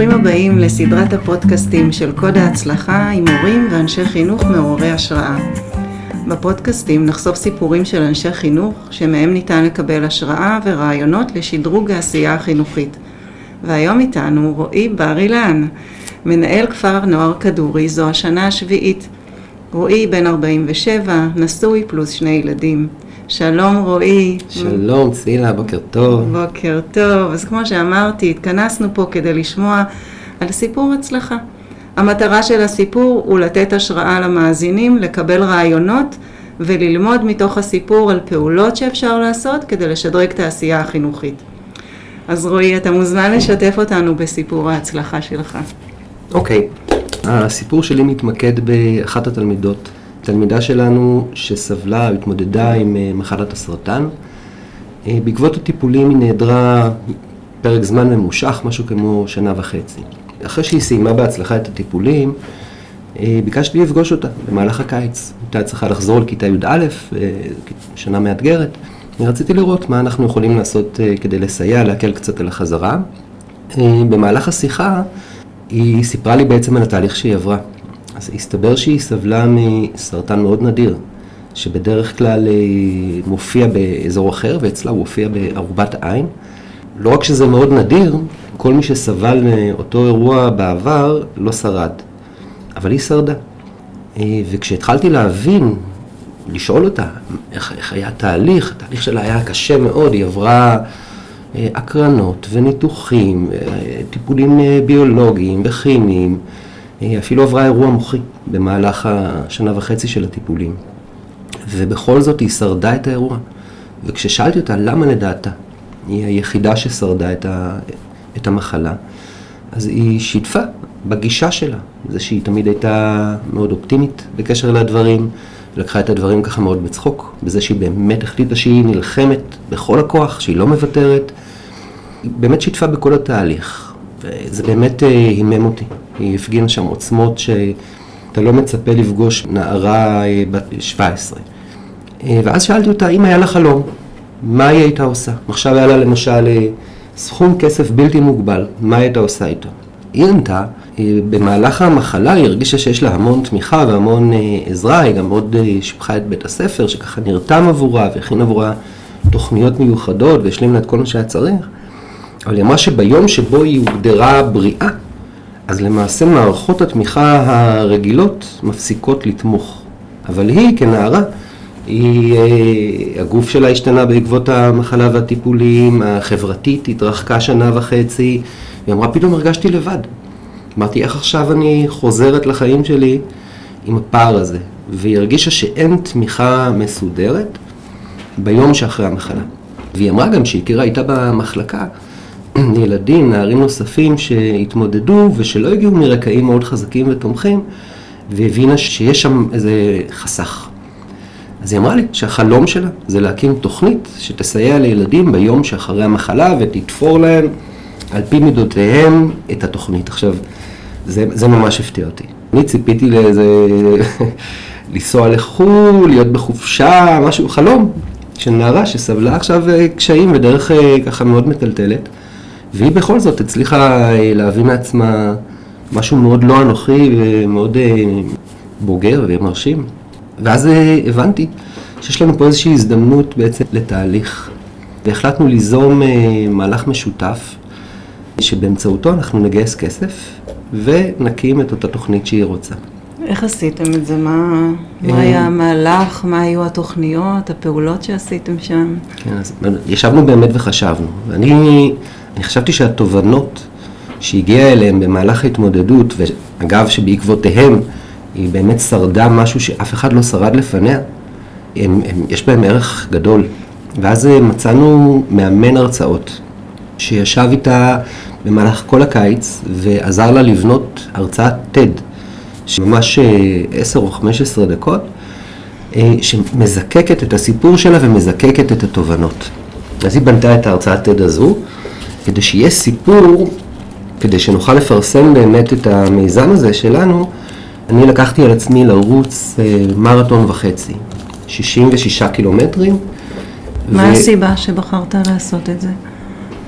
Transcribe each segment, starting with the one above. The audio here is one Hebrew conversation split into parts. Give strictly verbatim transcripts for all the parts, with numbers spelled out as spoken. ברוכים הבאים לסדרת הפודקאסטים של קוד ההצלחה עם הורים ואנשי חינוך מעוררי השראה. בפודקאסטים נחשוף סיפורים של אנשי חינוך שמהם ניתן לקבל השראה ורעיונות לשדרוג העשייה החינוכית. והיום איתנו רועי בר אילן, מנהל כפר הנוער כדורי, זו השנה השביעית. רועי בן ארבעים ושבע, נשוי פלוס שני ילדים. שלום רועי. שלום צילה, בוקר טוב. בוקר טוב. אז כמו שאמרתי, התכנסנו פה כדי לשמוע על סיפור הצלחה. המטרה של הסיפור הוא לתת השראה למאזינים, לקבל רעיונות וללמוד מתוך הסיפור על פעולות שאפשר לעשות כדי לשדרג את העשייה החינוכית. אז רועי, אתה מוזמן לשתף אותנו בסיפור ההצלחה שלך. אוקיי. הסיפור שלי מתמקד באחת התלמידות. תלמידה שלנו שסבלה, התמודדה עם מחלת הסרטן. בעקבות הטיפולים היא נעדרה פרק זמן ממושך, משהו כמו שנה וחצי. אחרי שהיא סיימה בהצלחה את הטיפולים, ביקשתי לפגוש אותה במהלך הקיץ. הייתה צריכה לחזור לכיתה י' א', שנה מאתגרת. רציתי לראות מה אנחנו יכולים לעשות כדי לסייע, להקל קצת על החזרה. במהלך השיחה היא סיפרה לי בעצם על התהליך שהיא עברה. אז הסתבר שהיא סבלה מסרטן מאוד נדיר, שבדרך כלל מופיע באזור אחר, ואצלה הוא הופיע בארובת העין. לא רק שזה מאוד נדיר, כל מי שסבל מאותו אירוע בעבר לא שרד, אבל היא שרדה. וכשהתחלתי להבין, לשאול אותה איך, איך היה התהליך, התהליך שלה היה קשה מאוד, היא עברה הקרנות וניתוחים, טיפולים ביולוגיים וכימיים, אפילו עברה אירוע מוחי במהלך השנה וחצי של הטיפולים. ובכל זאת היא שרדה את האירוע. וכששאלתי אותה למה לדעתה, היא היחידה ששרדה את, ה, את המחלה, אז היא שיתפה בגישה שלה. זה שהיא תמיד הייתה מאוד אופטימית בקשר לדברים, לקחה את הדברים ככה מאוד בצחוק, בזה שהיא באמת החליטה שהיא נלחמת בכל הכוח, שהיא לא מוותרת. היא באמת שיתפה בכל התהליך, וזה באמת הימם אותי. היא הפגינה שם עוצמות שאתה לא מצפה לפגוש נערה בת שבע עשרה. ואז שאלתי אותה, אם היה לה חלום, מה היא הייתה עושה? עכשיו היה לה למשל סכום כסף בלתי מוגבל, מה היא הייתה עושה איתו? היא ענתה, במהלך המחלה היא הרגישה שיש לה המון תמיכה והמון עזרה, היא גם מאוד שיבחה את בית הספר, שככה נרתם עבורה והכין עבורה תוכניות מיוחדות והשלים לה את כל מה שהיה צריך. אבל היא אמרה שביום שבו היא הוגדרה בריאה, אז למעשה מערכות התמיכה הרגילות מפסיקות לתמוך. אבל היא כנערה, היא, הגוף שלה השתנה בעקבות המחלה והטיפולים, החברתית התרחקה שנה וחצי, היא אמרה, פתאום הרגשתי לבד. אמרתי, איך עכשיו אני חוזרת לחיים שלי עם הפער הזה? והיא הרגישה שאין תמיכה מסודרת ביום שאחרי המחלה. והיא אמרה גם שהיא הכירה איתה במחלקה, ילדים, נערים נוספים שהתמודדו ושלא הגיעו מרקעים מאוד חזקים ותומכים, והבינה שיש שם איזה חסך. אז היא אמרה לי שהחלום שלה זה להקים תוכנית שתסייע לילדים ביום שאחרי המחלה ותתפור להם על פי מידותיהם את התוכנית. עכשיו, זה, זה ממש הפתיע אותי. אני ציפיתי לאיזה לנסוע לחול, להיות בחופשה, משהו, חלום של נערה שסבלה עכשיו קשיים בדרך ככה מאוד מטלטלת. והיא בכל זאת הצליחה להבין מעצמה משהו מאוד לא אנוכי ומאוד בוגר ומרשים. ואז הבנתי שיש לנו פה איזושהי הזדמנות בעצם לתהליך. והחלטנו ליזום מהלך משותף שבאמצעותו אנחנו נגייס כסף ונקים את אותה תוכנית שהיא רוצה. איך עשיתם את זה? מה, מה היה המהלך? מה היו התוכניות, הפעולות שעשיתם שם? כן, אז ישבנו באמת וחשבנו. ואני... אני חשבתי שהתובנות שהגיעה אליהם במהלך ההתמודדות, ואגב שבעקבותיהם היא באמת שרדה משהו שאף אחד לא שרד לפניה, הם, הם, יש בהם ערך גדול. ואז מצאנו מאמן הרצאות שישב איתה במהלך כל הקיץ ועזר לה לבנות הרצאת טד, שממש עשר או חמש עשרה דקות, שמזקקת את הסיפור שלה ומזקקת את התובנות. אז היא בנתה את הרצאת טד הזו, כדי שיהיה סיפור, כדי שנוכל לפרסם באמת את המיזם הזה שלנו, אני לקחתי על עצמי לרוץ מרתון וחצי, שישים ושישה קילומטרים. מה ו... הסיבה שבחרת לעשות את זה?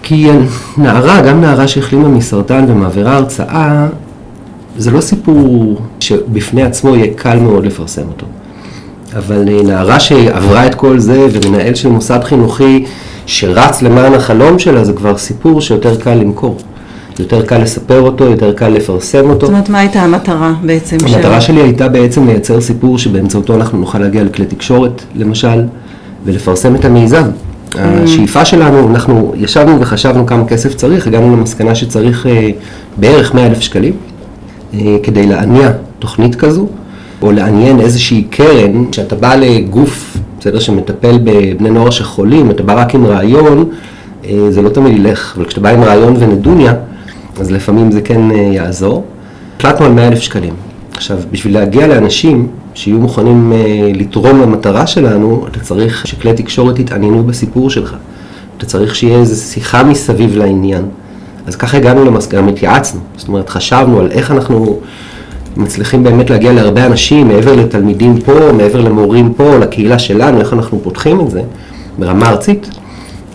כי נערה, גם נערה שהחלימה מסרטן ומעבירה הרצאה, זה לא סיפור שבפני עצמו יהיה קל מאוד לפרסם אותו. אבל נערה שעברה את כל זה ומנהל של מוסד חינוכי שרץ למען החלום שלה, זה כבר סיפור שיותר קל למכור. יותר קל לספר אותו, יותר קל לפרסם אותו. זאת אומרת, מה הייתה המטרה בעצם? המטרה שלי הייתה בעצם לייצר סיפור שבאמצעותו אנחנו נוכל להגיע לכלי תקשורת, למשל, ולפרסם את המיזם. השאיפה שלנו, אנחנו ישבנו וחשבנו כמה כסף צריך, הגענו למסקנה שצריך בערך מאה אלף שקלים, כדי לעניין תוכנית כזו, או לעניין איזושהי קרן, כשאתה בא לגוף, בסדר, שמטפל בבני נוער שחולים, אתה בא רק עם רעיון, זה לא תמיד ילך, אבל כשאתה בא עם רעיון ונדוניה, אז לפעמים זה כן יעזור. החלטנו על מאה אלף שקלים. עכשיו, בשביל להגיע לאנשים שיהיו מוכנים לתרום למטרה שלנו, אתה צריך שכלי תקשורת יתעניינו בסיפור שלך. אתה צריך שיהיה איזו שיחה מסביב לעניין. אז ככה הגענו למסקנה, התייעצנו. זאת אומרת, חשבנו על איך אנחנו מצליחים באמת להגיע להרבה אנשים, מעבר לתלמידים פה, מעבר למורים פה, לקהילה שלנו, איך אנחנו פותחים את זה ברמה ארצית.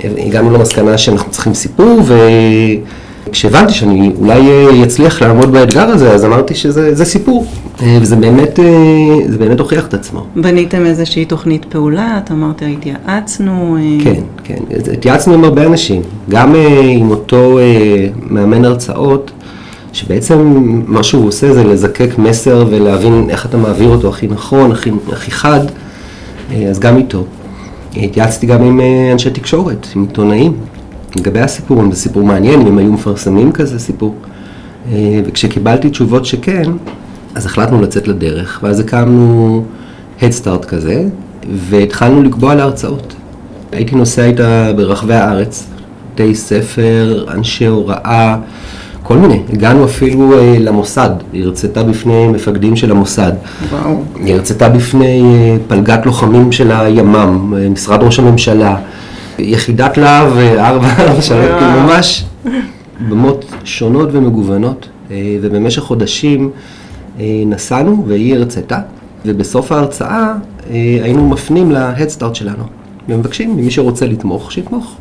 הגענו למסקנה שאנחנו צריכים סיפור, ו... כשהבנתי שאני אולי יצליח לעמוד באתגר הזה, אז אמרתי שזה סיפור, וזה באמת, זה באמת הוכיח את עצמו. בניתם איזושהי תוכנית פעולה, אתה אמרת, התייעצנו. כן, כן, התייעצנו עם הרבה אנשים, גם עם אותו מאמן הרצאות, שבעצם מה שהוא עושה זה לזקק מסר ולהבין איך אתה מעביר אותו הכי נכון, הכי, הכי חד, אז גם איתו. התייעצתי גם עם אנשי תקשורת, עם עיתונאים. לגבי הסיפור, אם זה סיפור מעניין, אם הם היו מפרסמים כזה סיפור. וכשקיבלתי תשובות שכן, אז החלטנו לצאת לדרך, ואז הקמנו Head Start כזה, והתחלנו לקבוע להרצאות. הייתי נוסע איתה ברחבי הארץ, בתי ספר, אנשי הוראה, כל מיני. הגענו אפילו למוסד, היא הרצתה בפני מפקדים של המוסד. וואו. היא הרצתה בפני פלגת לוחמים של הימ"מ, משרד ראש הממשלה. יחידת להב ארבע שלוש, כאילו ממש במות שונות ומגוונות, ובמשך חודשים נסענו והיא הרצתה, ובסוף ההרצאה היינו מפנים להדסטארט שלנו, ומבקשים ממי שרוצה לתמוך, שיתמוך.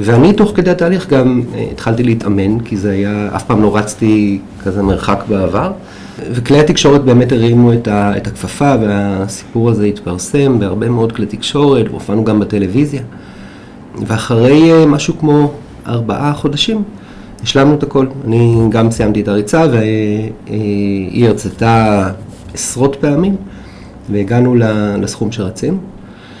ואני תוך כדי התהליך גם התחלתי להתאמן, כי זה היה, אף פעם לא רצתי כזה מרחק בעבר, וכלי התקשורת באמת הרימו את, ה, את הכפפה, והסיפור הזה התפרסם בהרבה מאוד כלי תקשורת, והופענו גם בטלוויזיה. ואחרי משהו כמו ארבעה חודשים, השלמנו את הכל. אני גם סיימתי את הריצה, והיא הרצתה עשרות פעמים, והגענו לסכום שרצינו.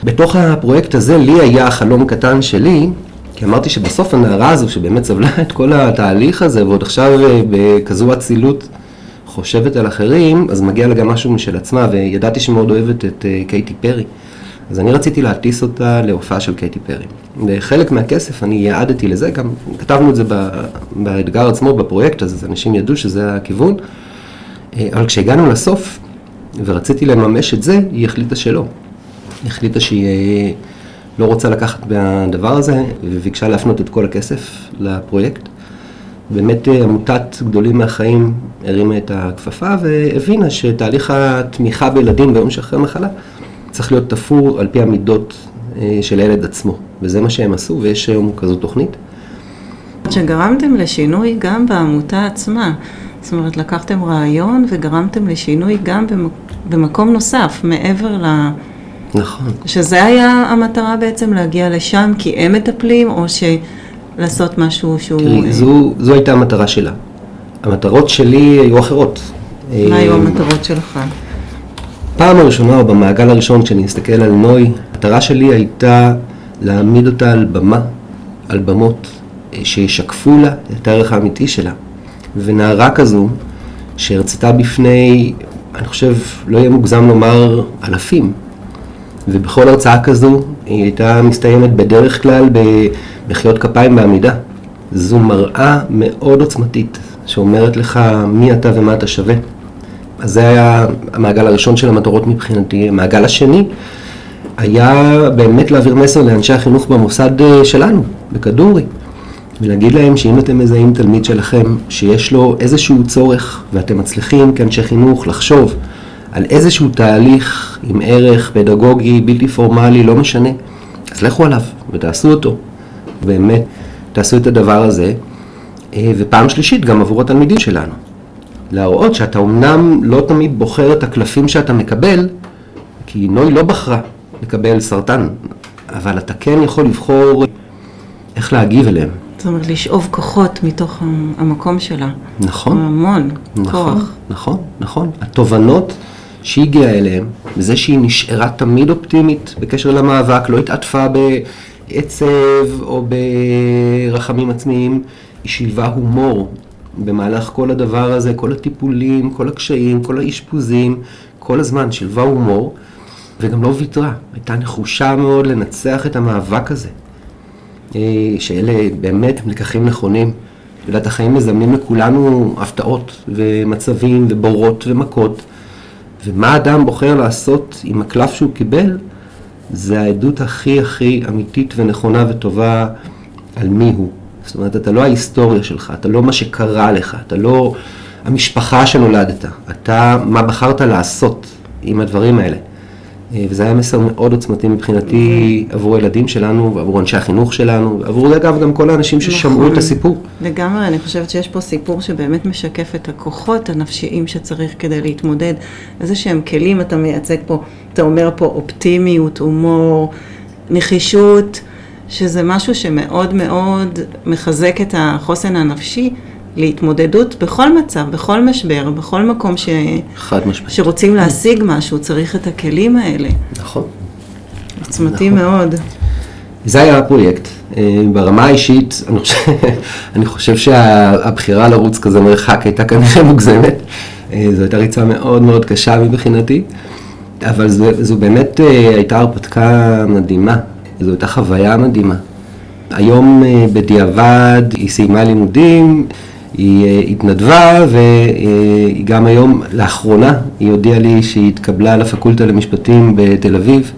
בתוך הפרויקט הזה, לי היה חלום קטן שלי, כי אמרתי שבסוף הנערה הזו, שבאמת סבלה את כל התהליך הזה, ועוד עכשיו בכזו הצילות חושבת על אחרים, אז מגיע לה גם משהו משל עצמה, וידעתי שמאוד אוהבת את קייטי פרי. אז אני רציתי להטיס אותה להופעה של קייטי פרי. וחלק מהכסף אני יעדתי לזה, גם כתבנו את זה באתגר עצמו, בפרויקט הזה, אז אנשים ידעו שזה הכיוון. אבל כשהגענו לסוף, ורציתי לממש את זה, היא החליטה שלא. היא החליטה שהיא לא רוצה לקחת בדבר הזה, וביקשה להפנות את כל הכסף לפרויקט. באמת עמותת גדולים מהחיים הרימה את הכפפה, והבינה שתהליך התמיכה בילדים ביום שאחרי מחלה, צריך להיות תפור על פי המידות של הילד עצמו, וזה מה שהם עשו, ויש היום כזו תוכנית. שגרמתם לשינוי גם בעמותה עצמה, זאת אומרת, לקחתם רעיון וגרמתם לשינוי גם במקום נוסף, מעבר ל... נכון. שזה היה המטרה בעצם, להגיע לשם כי הם מטפלים, או שלעשות משהו שהוא... תראי, זו, זו הייתה המטרה שלה. המטרות שלי היו אחרות. מה היו המטרות שלך? פעם הראשונה, או במעגל הראשון, כשאני אסתכל על נוי, המטרה שלי הייתה להעמיד אותה על במה, על במות שישקפו לה את הערך האמיתי שלה. ונערה כזו, שהרצתה בפני, אני חושב, לא יהיה מוגזם לומר, אלפים. ובכל הרצאה כזו, היא הייתה מסתיימת בדרך כלל במחיאות כפיים בעמידה. זו מראה מאוד עוצמתית, שאומרת לך מי אתה ומה אתה שווה. אז זה היה המעגל הראשון של המטרות מבחינתי. המעגל השני היה באמת להעביר מסר לאנשי החינוך במוסד שלנו, בכדורי, ולהגיד להם שאם אתם מזהים תלמיד שלכם שיש לו איזשהו צורך, ואתם מצליחים כאנשי חינוך לחשוב על איזשהו תהליך עם ערך פדגוגי, בלתי פורמלי, לא משנה, אז לכו עליו ותעשו אותו. באמת תעשו את הדבר הזה, ופעם שלישית גם עבור התלמידים שלנו. להראות שאתה אומנם לא תמיד בוחר את הקלפים שאתה מקבל, כי נוי לא בחרה לקבל סרטן, אבל אתה כן יכול לבחור איך להגיב אליהם. זאת אומרת, לשאוב כוחות מתוך המקום שלה. נכון. המון, נכון, כוח. נכון, נכון. התובנות שהיא הגיעה אליהם, וזה שהיא נשארה תמיד אופטימית בקשר למאבק, לא התעטפה בעצב או ברחמים עצמיים, היא שילבה הומור במהלך כל הדבר הזה, כל הטיפולים, כל הקשיים, כל האשפוזים, כל הזמן שילבה הומור, וגם לא ויתרה. הייתה נחושה מאוד לנצח את המאבק הזה. שאלה באמת לקחים נכונים. לדעת, החיים מזמנים לכולנו הפתעות ומצבים ובורות ומכות, ומה אדם בוחר לעשות עם הקלף שהוא קיבל, זה העדות הכי הכי אמיתית ונכונה וטובה על מי הוא. זאת אומרת, אתה לא ההיסטוריה שלך, אתה לא מה שקרה לך, אתה לא המשפחה שנולדת, אתה מה בחרת לעשות עם הדברים האלה. וזה היה מסר מאוד עוצמתי מבחינתי עבור הילדים שלנו ועבור אנשי החינוך שלנו, עבור אגב גם כל האנשים ששמעו את הסיפור. לגמרי, אני חושבת שיש פה סיפור שבאמת משקף את הכוחות הנפשיים שצריך כדי להתמודד. איזה שהם כלים אתה מייצג פה, אתה אומר פה אופטימיות, הומור, נחישות, שזה משהו שמאוד מאוד מחזק את החוסן הנפשי להתמודדות בכל מצב, בכל משבר, בכל מקום ש... שרוצים להשיג משהו, צריך את הכלים האלה. נכון. עצמתי מאוד. זה היה הפרויקט. ברמה האישית, אני חושב, אני חושב שהבחירה לרוץ כזה מרחק הייתה כנראה מוגזמת. זו הייתה ריצה מאוד מאוד קשה מבחינתי, אבל זו, זו באמת הייתה הרפתקה מדהימה. זו הייתה חוויה מדהימה. היום בדיעבד היא סיימה לימודים, היא התנדבה, והיא גם היום, לאחרונה, היא הודיעה לי שהיא התקבלה לפקולטה למשפטים בתל אביב,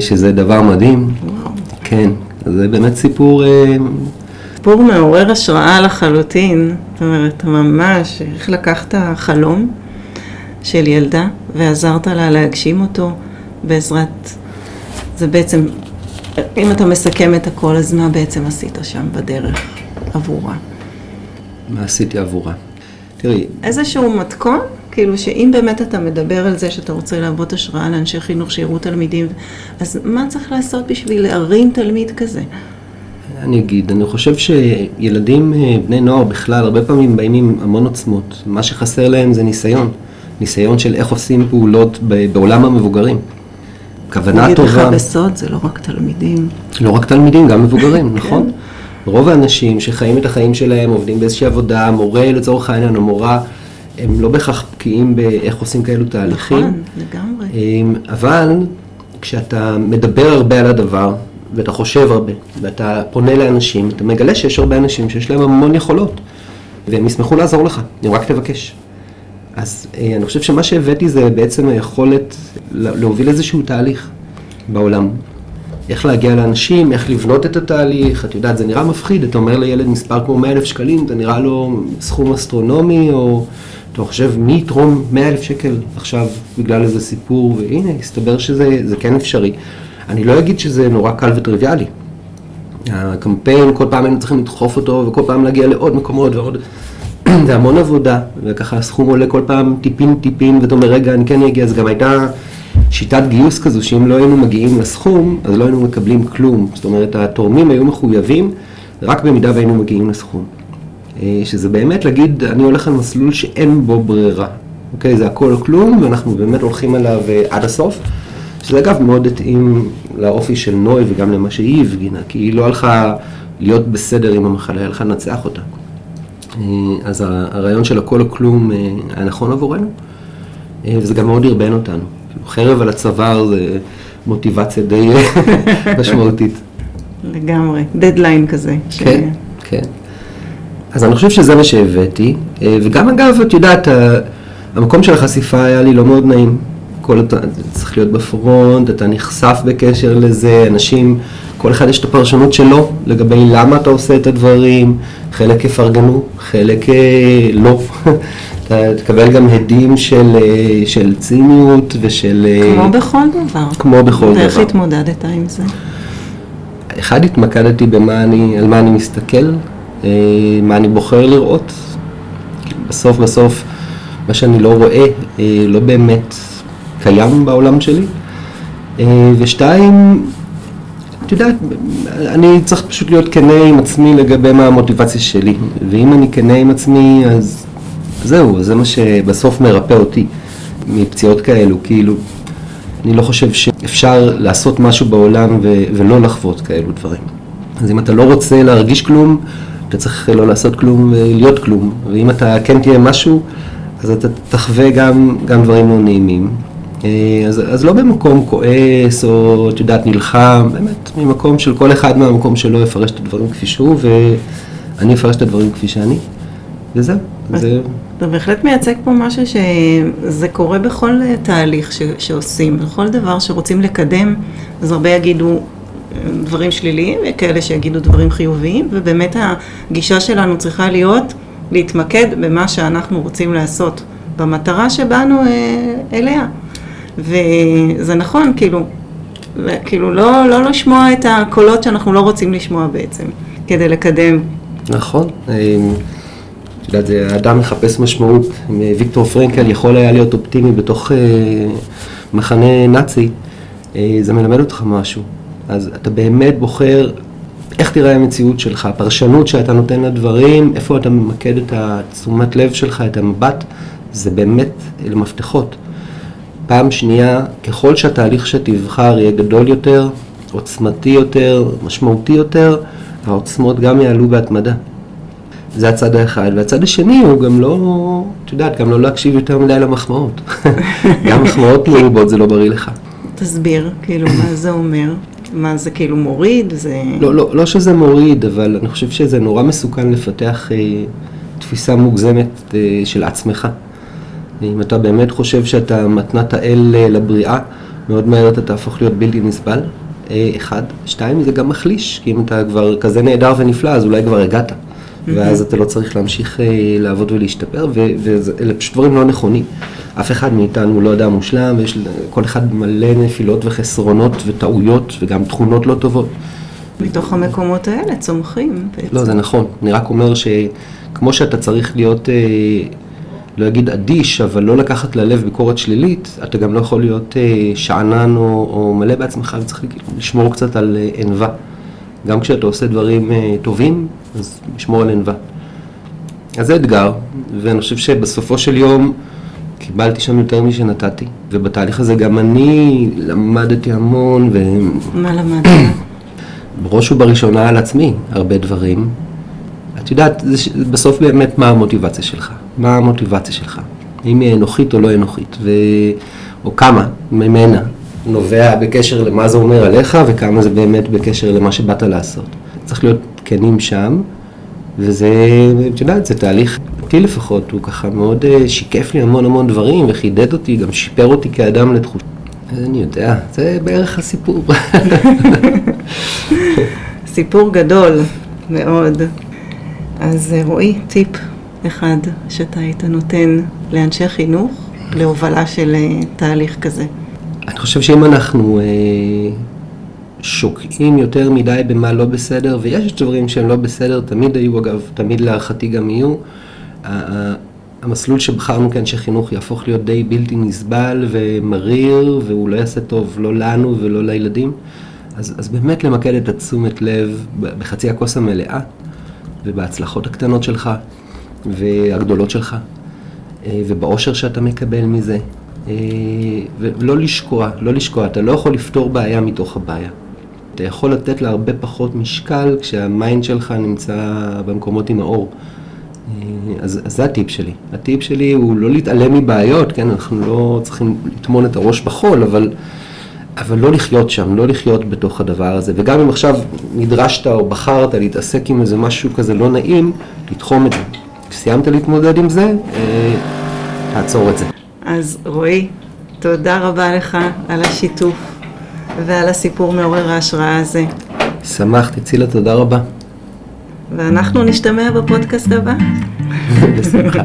שזה דבר מדהים. וואו. כן, זה באמת סיפור... סיפור מעורר השראה לחלוטין. זאת אומרת, ממש, איך לקחת חלום של ילדה, ועזרת לה להגשים אותו בעזרת... זה בעצם, אם אתה מסכם את הכל, אז מה בעצם עשית שם בדרך עבורה? מה עשיתי עבורה? תראי. איזשהו מתכון, כאילו שאם באמת אתה מדבר על זה שאתה רוצה לעבוד השראה לאנשי חינוך שיראו תלמידים, אז מה צריך לעשות בשביל להרים תלמיד כזה? אני אגיד, אני חושב שילדים, בני נוער בכלל, הרבה פעמים באים עם המון עוצמות. מה שחסר להם זה ניסיון. ניסיון של איך עושים פעולות בעולם המבוגרים. כוונה טובה. נגיד לך בסוד, זה לא רק תלמידים. לא רק תלמידים, גם מבוגרים, נכון? רוב האנשים שחיים את החיים שלהם, עובדים באיזושהי עבודה, מורה לצורך העניין או מורה, הם לא בכך בקיאים באיך עושים כאלו תהליכים. נכון, לגמרי. אבל כשאתה מדבר הרבה על הדבר, ואתה חושב הרבה, ואתה פונה לאנשים, אתה מגלה שיש הרבה אנשים שיש להם המון יכולות, והם ישמחו לעזור לך, אני רק תבקש. אז אני חושב שמה שהבאתי זה בעצם היכולת להוביל איזשהו תהליך בעולם. איך להגיע לאנשים, איך לבנות את התהליך, את יודעת, זה נראה מפחיד, אתה אומר לילד מספר כמו מאה אלף שקלים, זה נראה לו סכום אסטרונומי, או אתה חושב מי יתרום מאה אלף שקל עכשיו בגלל איזה סיפור, והנה, הסתבר שזה כן אפשרי. אני לא אגיד שזה נורא קל וטריוויאלי. הקמפיין, כל פעם הם צריכים לדחוף אותו, וכל פעם להגיע לעוד מקומות ועוד... זה המון עבודה, וככה הסכום עולה כל פעם טיפין טיפין, ואתה אומר, רגע, אני כן אגיע, אז גם הייתה שיטת גיוס כזו, שאם לא היינו מגיעים לסכום, אז לא היינו מקבלים כלום. זאת אומרת, התורמים היו מחויבים, רק במידה והיינו מגיעים לסכום. שזה באמת להגיד, אני הולך על מסלול שאין בו ברירה. אוקיי, זה הכל כלום, ואנחנו באמת הולכים עליו עד הסוף. שזה אגב מאוד התאים לאופי של נוי, וגם למה שהיא הפגינה, כי היא לא הלכה להיות בסדר עם המחלה, היא הלכה לנצח אותה. אז הרעיון של הכל הכלום היה נכון עבורנו, וזה גם מאוד הרבן אותנו. חרב על הצוואר זה מוטיבציה די משמעותית. לגמרי, דדליין כזה. כן, כן. אז אני חושב שזה מה שהבאתי, וגם אגב, את יודעת, המקום של החשיפה היה לי לא מאוד נעים. כל אתה צריך להיות בפרונט, אתה נחשף בקשר לזה, אנשים, כל אחד יש את הפרשנות שלו לגבי למה אתה עושה את הדברים, חלק יפרגנו, חלק לא. אתה תקבל גם הדים של, של ציניות ושל... כמו בכל דבר. כמו בכל דבר. ואיך התמודדת עם זה? אחד, התמקדתי במה אני, על מה אני מסתכל, מה אני בוחר לראות. בסוף בסוף, מה שאני לא רואה, לא באמת קיים בעולם שלי. ושתיים, את יודעת, אני צריך פשוט להיות כנה עם עצמי לגבי מה המוטיבציה שלי. ואם אני כנה עם עצמי, אז זהו, זה מה שבסוף מרפא אותי מפציעות כאלו. כאילו, אני לא חושב שאפשר לעשות משהו בעולם ו- ולא לחוות כאלו דברים. אז אם אתה לא רוצה להרגיש כלום, אתה צריך לא לעשות כלום ולהיות כלום. ואם אתה כן תהיה משהו, אז אתה תחווה גם, גם דברים לא נעימים. אז, אז לא במקום כועס או תדעת נלחם, באמת ממקום של כל אחד מהמקום שלו יפרש את הדברים כפי שהוא, ואני אפרש את הדברים כפי שאני, וזהו. זה... אתה בהחלט מייצג פה משהו שזה קורה בכל תהליך ש, שעושים, בכל דבר שרוצים לקדם, אז הרבה יגידו דברים שליליים, וכאלה שיגידו דברים חיוביים, ובאמת הגישה שלנו צריכה להיות להתמקד במה שאנחנו רוצים לעשות, במטרה שבאנו אליה. וזה נכון, כאילו, כאילו לא, לא לשמוע את הקולות שאנחנו לא רוצים לשמוע בעצם, כדי לקדם. נכון. אתה יודע, האדם מחפש משמעות. ויקטור פרנקל יכול היה להיות אופטימי בתוך מחנה נאצי. זה מלמד אותך משהו. אז אתה באמת בוחר איך תראה המציאות שלך, הפרשנות שאתה נותן לדברים, איפה אתה ממקד את תשומת לב שלך, את המבט, זה באמת למפתחות. פעם שנייה, ככל שהתהליך שתבחר יהיה גדול יותר, עוצמתי יותר, משמעותי יותר, העוצמות גם יעלו בהתמדה. זה הצד האחד. והצד השני הוא גם לא, את יודעת, גם לא להקשיב יותר מדי למחמאות. גם מחמאות מרובות זה לא בריא לך. תסביר, כאילו, מה זה אומר? מה זה כאילו מוריד? זה... לא, לא, לא שזה מוריד, אבל אני חושב שזה נורא מסוכן לפתח אה, תפיסה מוגזמת אה, של עצמך. אם אתה באמת חושב שאתה מתנת האל אה, לבריאה, מאוד מהר אתה תהפוך להיות בלתי נסבל. אה, אחד, שתיים, זה גם מחליש, כי אם אתה כבר כזה נהדר ונפלא, אז אולי כבר הגעת. ואז אתה לא צריך להמשיך אה, לעבוד ולהשתפר, ואלה פשוט דברים לא נכונים. אף אחד מאיתנו לא אדם מושלם, ויש כל אחד מלא נפילות וחסרונות וטעויות, וגם תכונות לא טובות. מתוך המקומות האלה צומחים בעצם. לא, זה נכון. אני רק אומר שכמו שאתה צריך להיות, אה, לא אגיד אדיש, אבל לא לקחת ללב ביקורת שלילית, אתה גם לא יכול להיות אה, שענן או, או מלא בעצמך, וצריך לשמור קצת על אה, ענווה. גם כשאתה עושה דברים אה, טובים, אז לשמור על ענווה. אז זה אתגר, ואני חושב שבסופו של יום, קיבלתי שם יותר משנתתי, ובתהליך הזה גם אני למדתי המון ו... מה למדת? בראש ובראשונה על עצמי, הרבה דברים. את יודעת, זה ש... בסוף באמת מה המוטיבציה שלך, מה המוטיבציה שלך, אם היא אנוכית או לא אנוכית, ו... או כמה ממנה נובע בקשר למה זה אומר עליך, וכמה זה באמת בקשר למה שבאת לעשות. צריך להיות כנים שם, וזה, את יודעת, זה תהליך... לפחות, הוא ככה מאוד שיקף לי המון המון דברים וחידד אותי, גם שיפר אותי כאדם לתחוש. אני יודע, זה בערך הסיפור. סיפור גדול מאוד. אז רועי, טיפ אחד שאתה היית נותן לאנשי חינוך להובלה של תהליך כזה. אני חושב שאם אנחנו שוקעים יותר מדי במה לא בסדר, ויש דברים שהם לא בסדר, תמיד היו אגב, תמיד להערכתי גם יהיו, המסלול שבחרנו כאן שחינוך יהפוך להיות די בלתי נסבל ומריר, והוא לא יעשה טוב לא לנו ולא לילדים, אז, אז באמת למקד את תשומת לב בחצי הכוס המלאה, ובהצלחות הקטנות שלך והגדולות שלך, ובאושר שאתה מקבל מזה, ולא לשקוע, לא לשקוע, אתה לא יכול לפתור בעיה מתוך הבעיה. אתה יכול לתת לה הרבה פחות משקל כשהמיינד שלך נמצא במקומות עם האור. אז, אז זה הטיפ שלי. הטיפ שלי הוא לא להתעלם מבעיות, כן? אנחנו לא צריכים לתמון את הראש בחול, אבל, אבל לא לחיות שם, לא לחיות בתוך הדבר הזה. וגם אם עכשיו נדרשת או בחרת להתעסק עם איזה משהו כזה לא נעים, לתחום את זה. כשסיימת להתמודד עם זה, אה, תעצור את זה. אז רועי, תודה רבה לך על השיתוף ועל הסיפור מעורר ההשראה הזה. שמחתי, צילה, תודה רבה. ואנחנו נשתמע בפודקאסט הבא. בשמחה.